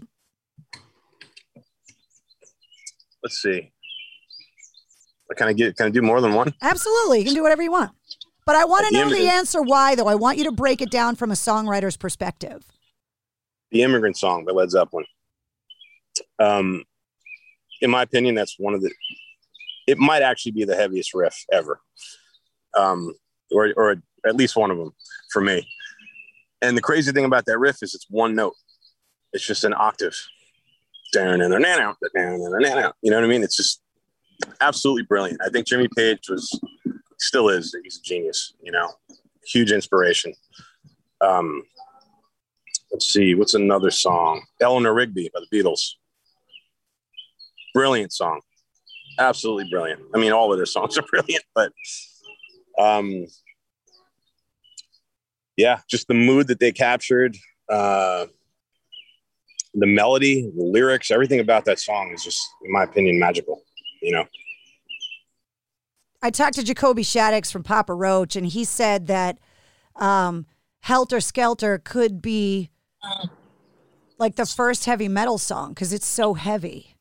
Let's see. Can I do more than one? Absolutely, you can do whatever you want. But I want to know the answer why, though. I want you to break it down from a songwriter's perspective. The Immigrant Song by Led Zeppelin. In my opinion, that's one of the. It might actually be the heaviest riff ever. Or at least one of them for me. And the crazy thing about that riff is it's one note. It's just an octave. You know what I mean? It's just absolutely brilliant. I think Jimmy Page still is. He's a genius, you know, huge inspiration. Let's see. What's another song? Eleanor Rigby by the Beatles. Brilliant song. Absolutely brilliant. I mean, all of their songs are brilliant, but yeah, just the mood that they captured, the melody, the lyrics, everything about that song is just, in my opinion, magical, you know? I talked to Jacoby Shaddix from Papa Roach, and he said that Helter Skelter could be like the first heavy metal song because it's so heavy.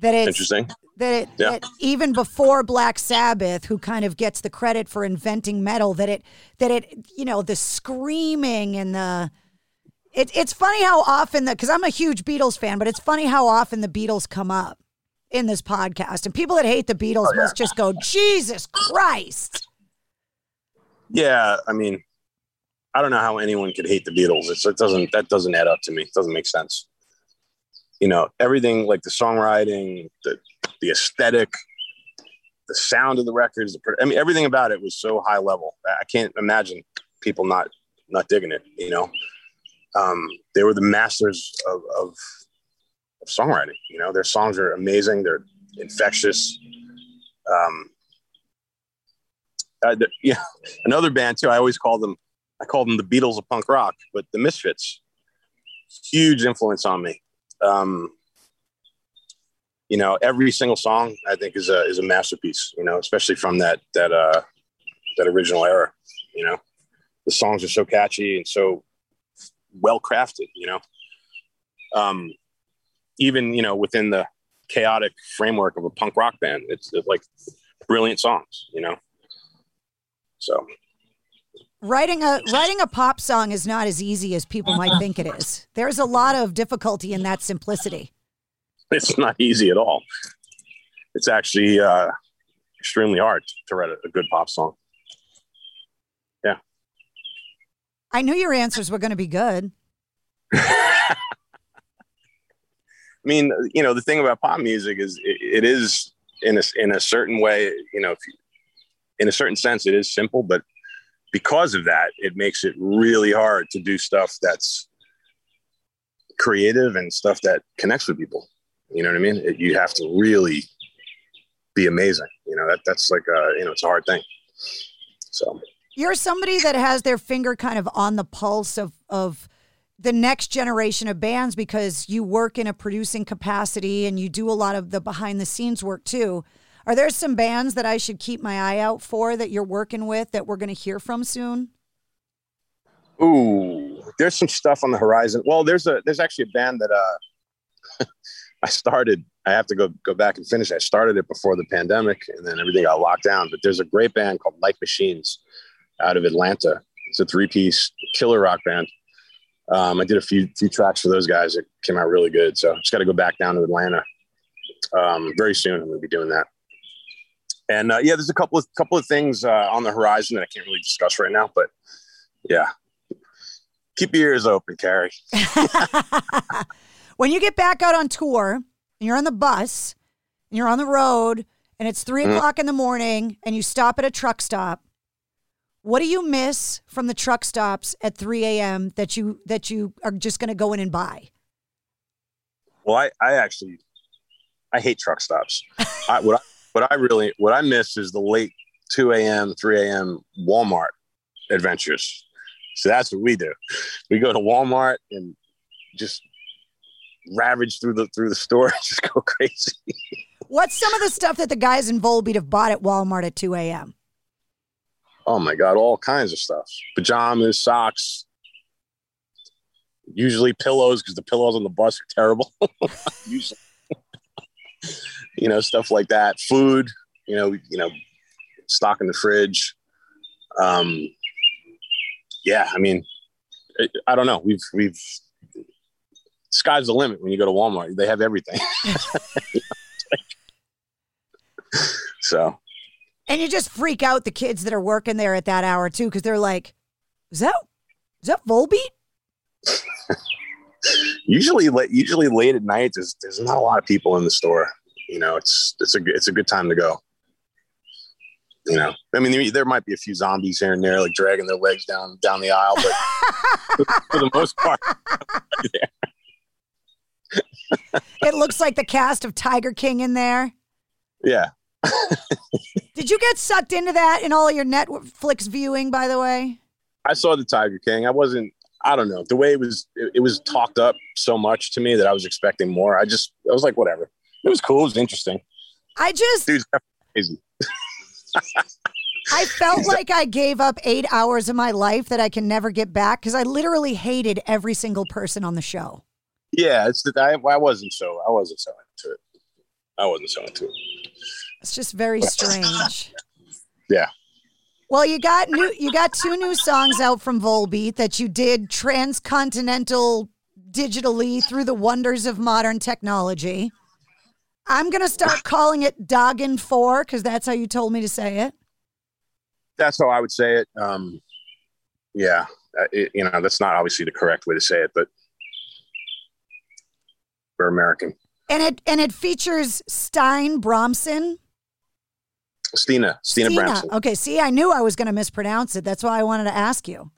That it's interesting. That even before Black Sabbath, who kind of gets the credit for inventing metal, that it, you know, the screaming and it's funny how often because I'm a huge Beatles fan, but it's funny how often the Beatles come up in this podcast, and people that hate the Beatles must just go, Jesus Christ. Yeah. I mean, I don't know how anyone could hate the Beatles. That doesn't add up to me. It doesn't make sense. You know, everything, like the songwriting, the aesthetic, the sound of the records. I mean, everything about it was so high level. I can't imagine people not digging it, you know. They were the masters of songwriting. You know, their songs are amazing. They're infectious. Yeah, another band, too, I called them the Beatles of punk rock, but the Misfits, huge influence on me. You know, every single song I think is a masterpiece, you know, especially from that that original era. You know, the songs are so catchy and so well crafted, you know, even, you know, within the chaotic framework of a punk rock band, it's like brilliant songs, you know? So writing a pop song is not as easy as people might think it is. There's a lot of difficulty in that simplicity. It's not easy at all. It's actually extremely hard to write a good pop song. Yeah. I knew your answers were going to be good. I mean, you know, the thing about pop music is it is in a certain way, you know, in a certain sense, it is simple, but because of that, it makes it really hard to do stuff that's creative and stuff that connects with people. You know what I mean? You have to really be amazing. You know, that's like, you know, it's a hard thing. So you're somebody that has their finger kind of on the pulse of the next generation of bands because you work in a producing capacity and you do a lot of the behind the scenes work too. Are there some bands that I should keep my eye out for that you're working with that we're going to hear from soon? Ooh, there's some stuff on the horizon. Well, there's actually a band that, I started, I have to go back and finish. I started it before the pandemic and then everything got locked down, but there's a great band called Life Machines out of Atlanta. It's a 3-piece killer rock band. I did a few tracks for those guys. It came out really good. So I just got to go back down to Atlanta. Very soon I'm going to be doing that. And yeah, there's a couple of things on the horizon that I can't really discuss right now, but yeah, keep your ears open, Carrie. When you get back out on tour and you're on the bus and you're on the road and it's 3:00 in the morning and you stop at a truck stop, what do you miss from the truck stops at 3 a.m. that you are just going to go in and buy? Well, I hate truck stops. What I miss is the late 2 a.m., 3 a.m. Walmart adventures. So that's what we do. We go to Walmart and just ravage through the store and just go crazy. What's some of the stuff that the guys in Volbeat have bought at Walmart at 2 a.m.? Oh my God, all kinds of stuff. Pajamas, socks, usually pillows because the pillows on the bus are terrible. Usually. You know, stuff like that. Food, you know, stock in the fridge. Yeah, I mean, I don't know. We've sky's the limit when you go to Walmart. They have everything. So. And you just freak out the kids that are working there at that hour too, because they're like, "Is that Volbeat?" Usually late at night, there's not a lot of people in the store. You know, it's a good time to go. You know, I mean, there might be a few zombies here and there, like dragging their legs down the aisle, but for the most part, yeah. It looks like the cast of Tiger King in there. Yeah. Did you get sucked into that in all of your Netflix viewing, by the way? I saw the Tiger King. I don't know. The way it was talked up so much to me that I was expecting more. I was like, whatever. It was cool. It was interesting. Dude's crazy. I felt like I gave up 8 hours of my life that I can never get back because I literally hated every single person on the show. Yeah, I wasn't so into it. It's just very strange. Yeah. Well, you got two new songs out from Volbeat that you did transcontinental digitally through the wonders of modern technology. I'm going to start calling it Dagen Før because that's how you told me to say it. That's how I would say it. Yeah. You know, that's not obviously the correct way to say it, but we're American. And it features Steina Bramson. Okay, see, I knew I was going to mispronounce it. That's why I wanted to ask you.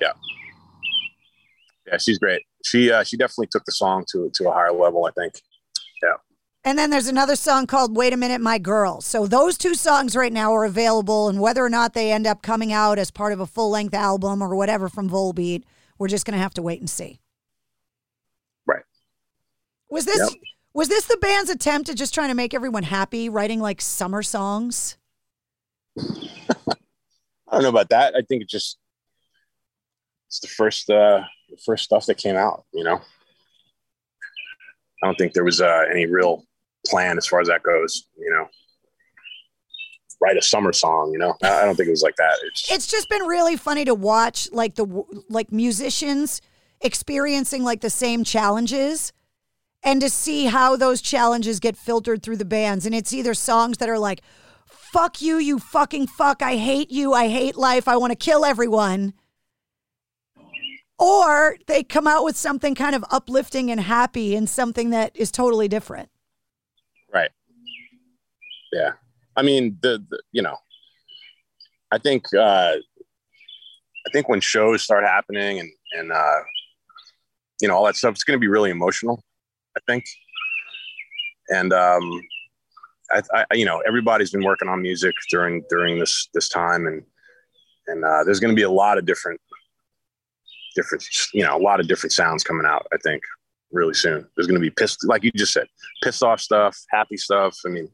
Yeah, she's great. She definitely took the song to a higher level, I think. Yeah. And then there's another song called "Wait a Minute, My Girl." So those two songs right now are available, and whether or not they end up coming out as part of a full length album or whatever from Volbeat, we're just going to have to wait and see. Was this the band's attempt at just trying to make everyone happy, writing like summer songs? I don't know about that. I think it's the first stuff that came out, you know. I don't think there was any real plan as far as that goes, you know. Write a summer song, you know. I don't think it was like that. It's just been really funny to watch, like musicians experiencing like the same challenges, and to see how those challenges get filtered through the bands. And it's either songs that are like, fuck you, you fucking fuck, I hate you, I hate life, I want to kill everyone. Or they come out with something kind of uplifting and happy and something that is totally different. Right. Yeah. I mean, you know, I think when shows start happening and you know, all that stuff, it's going to be really emotional, I think. And, I you know, everybody's been working on music during this time. And there's going to be a lot of different, you know, a lot of different sounds coming out, I think, really soon. There's going to be like you just said, pissed off stuff, happy stuff. I mean,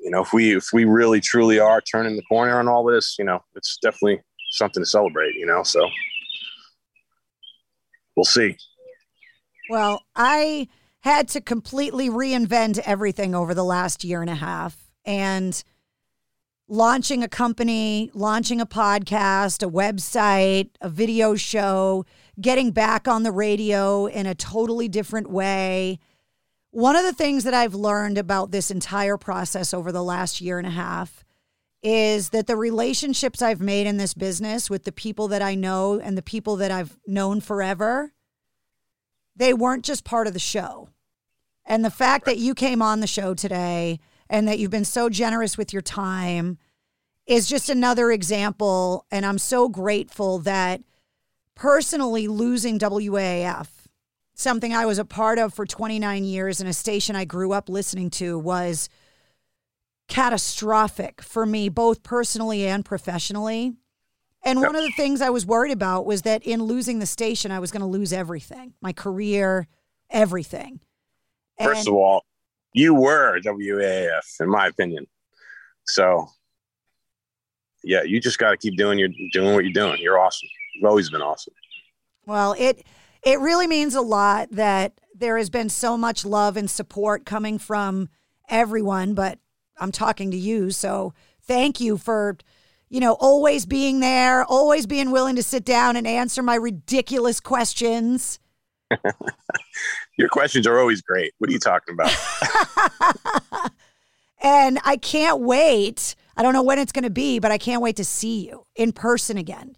you know, if we really truly are turning the corner on all this, you know, it's definitely something to celebrate, you know, so we'll see. Well, I had to completely reinvent everything over the last year and a half, and launching a company, launching a podcast, a website, a video show, getting back on the radio in a totally different way. One of the things that I've learned about this entire process over the last year and a half is that the relationships I've made in this business with the people that I know and the people that I've known forever, they weren't just part of the show. And the fact that you came on the show today and that you've been so generous with your time is just another example. And I'm so grateful that personally losing WAAF, something I was a part of for 29 years and a station I grew up listening to, was catastrophic for me, both personally and professionally. And one of the things I was worried about was that in losing the station, I was going to lose everything, my career, everything. First of all, you were WAAF, in my opinion. So, yeah, you just got to keep doing what you're doing. You're awesome. You've always been awesome. Well, it really means a lot that there has been so much love and support coming from everyone, but I'm talking to you. So thank you for, you know, always being there, always being willing to sit down and answer my ridiculous questions. Your questions are always great. What are you talking about? And I can't wait. I don't know when it's going to be, but I can't wait to see you in person again.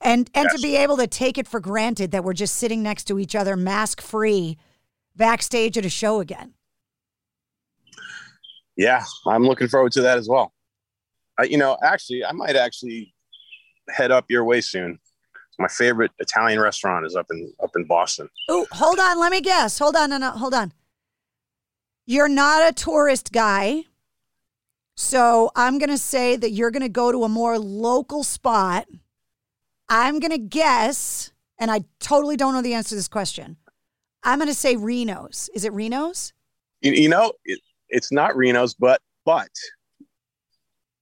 And yes, to be able to take it for granted that we're just sitting next to each other, mask-free, backstage at a show again. Yeah, I'm looking forward to that as well. You know, actually, I might actually head up your way soon. My favorite Italian restaurant is up in Boston. Oh, hold on. Let me guess. Hold on. No, hold on. You're not a tourist guy. So I'm going to say that you're going to go to a more local spot. I'm going to guess, and I totally don't know the answer to this question. I'm going to say Reno's. Is it Reno's? You know, it's not Reno's, but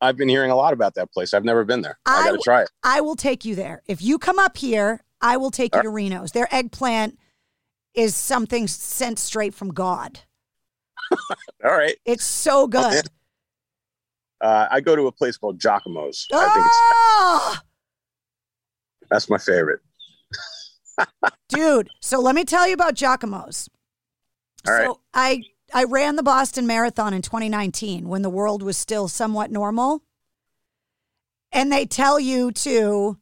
I've been hearing a lot about that place. I've never been there. I got to try it. I will take you there. If you come up here, I will take you to Reno's. Their eggplant is something sent straight from God. All right. It's so good. I go to a place called Giacomo's. Oh! That's my favorite. Dude, so let me tell you about Giacomo's. All right. So I ran the Boston Marathon in 2019 when the world was still somewhat normal. And they tell you to,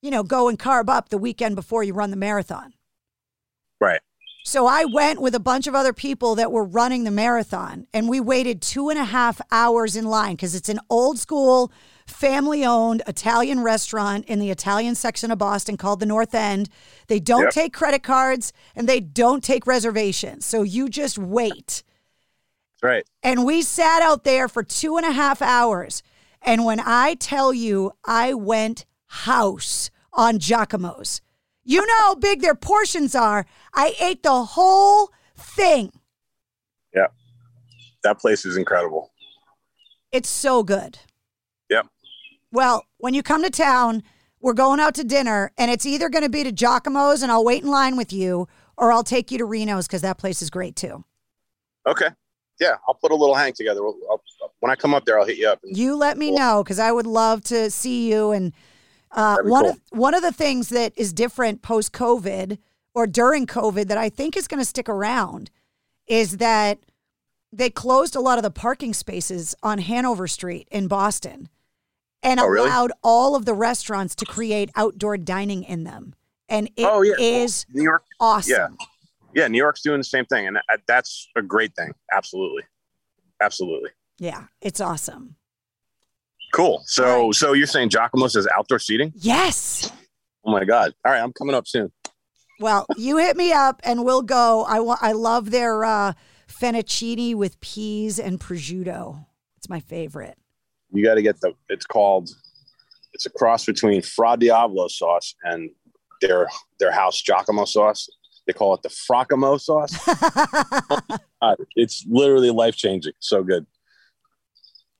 you know, go and carb up the weekend before you run the marathon. Right. So I went with a bunch of other people that were running the marathon, and we waited 2.5 hours in line because it's an old school, family-owned Italian restaurant in the Italian section of Boston called the North End. They don't take credit cards, and they don't take reservations. So you just wait. Right. And we sat out there for 2.5 hours. And when I tell you I went house on Giacomo's, you know how big their portions are. I ate the whole thing. Yeah. That place is incredible. It's so good. well, when you come to town, we're going out to dinner, and it's either going to be to Giacomo's, and I'll wait in line with you, or I'll take you to Reno's because that place is great too. Okay. Yeah, I'll put a little hang together. When I come up there, I'll hit you up. You let me know because I would love to see you. And one of the things that is different post-COVID or during COVID that I think is going to stick around is that they closed a lot of the parking spaces on Hanover Street in Boston and allowed all of the restaurants to create outdoor dining in them. And it is New York, awesome. Yeah, New York's doing the same thing, and that's a great thing. Absolutely. Absolutely. Yeah, it's awesome. Cool. So right. So you're saying Giacomo's is outdoor seating? Yes. Oh, my God. All right, I'm coming up soon. Well, you hit me up, and we'll go. I love their fettuccine with peas and prosciutto. It's my favorite. You got to get it's a cross between Fra Diavolo sauce and their house Giacomo sauce. They call it the Fracamo sauce. It's literally life-changing. So good.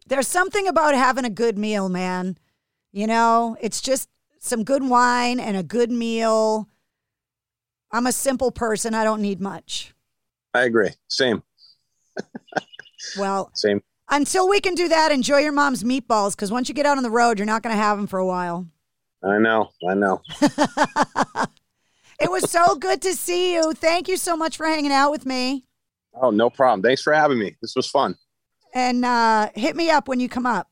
There's something about having a good meal, man. You know, it's just some good wine and a good meal. I'm a simple person. I don't need much. I agree. Same. Well, same. Until we can do that, enjoy your mom's meatballs, because once you get out on the road, you're not going to have them for a while. I know. It was so good to see you. Thank you so much for hanging out with me. Oh, no problem. Thanks for having me. This was fun. And hit me up when you come up.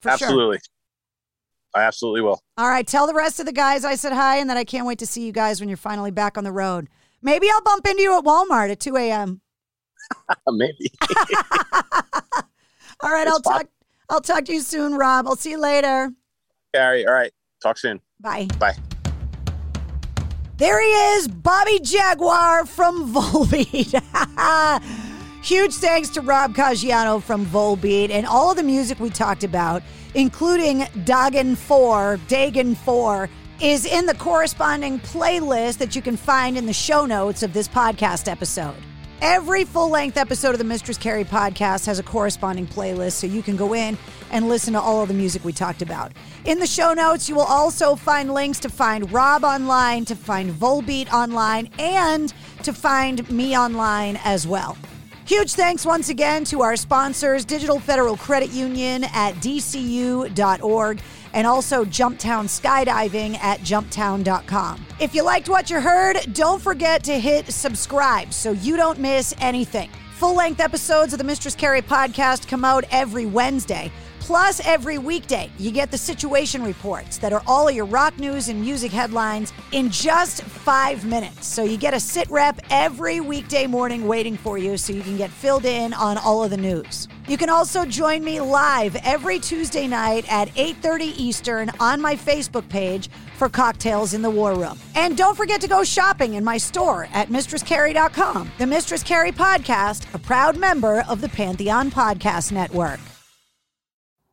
For absolutely. Sure. I absolutely will. All right. Tell the rest of the guys I said hi and that I can't wait to see you guys when you're finally back on the road. Maybe I'll bump into you at Walmart at 2 a.m. Maybe. All right. I'll talk to you soon, Rob. I'll see you later. Gary. All right. Talk soon. Bye. There he is, Bobby Jaguar from Volbeat. Huge thanks to Rob Caggiano from Volbeat and all of the music we talked about, including Dagen Før, is in the corresponding playlist that you can find in the show notes of this podcast episode. Every full-length episode of the Mistress Carrie podcast has a corresponding playlist, so you can go in and listen to all of the music we talked about. In the show notes, you will also find links to find Rob online, to find Volbeat online, and to find me online as well. Huge thanks once again to our sponsors, Digital Federal Credit Union at DCU.org, and also Jumptown Skydiving at jumptown.com. If you liked what you heard, don't forget to hit subscribe so you don't miss anything. Full-length episodes of the Mistress Carrie podcast come out every Wednesday. Plus, every weekday, you get the situation reports that are all of your rock news and music headlines in just 5 minutes. So you get a sit rep every weekday morning waiting for you so you can get filled in on all of the news. You can also join me live every Tuesday night at 8:30 Eastern on my Facebook page for Cocktails in the War Room. And don't forget to go shopping in my store at mistresscarrie.com. The Mistress Carrie podcast, a proud member of the Pantheon Podcast Network.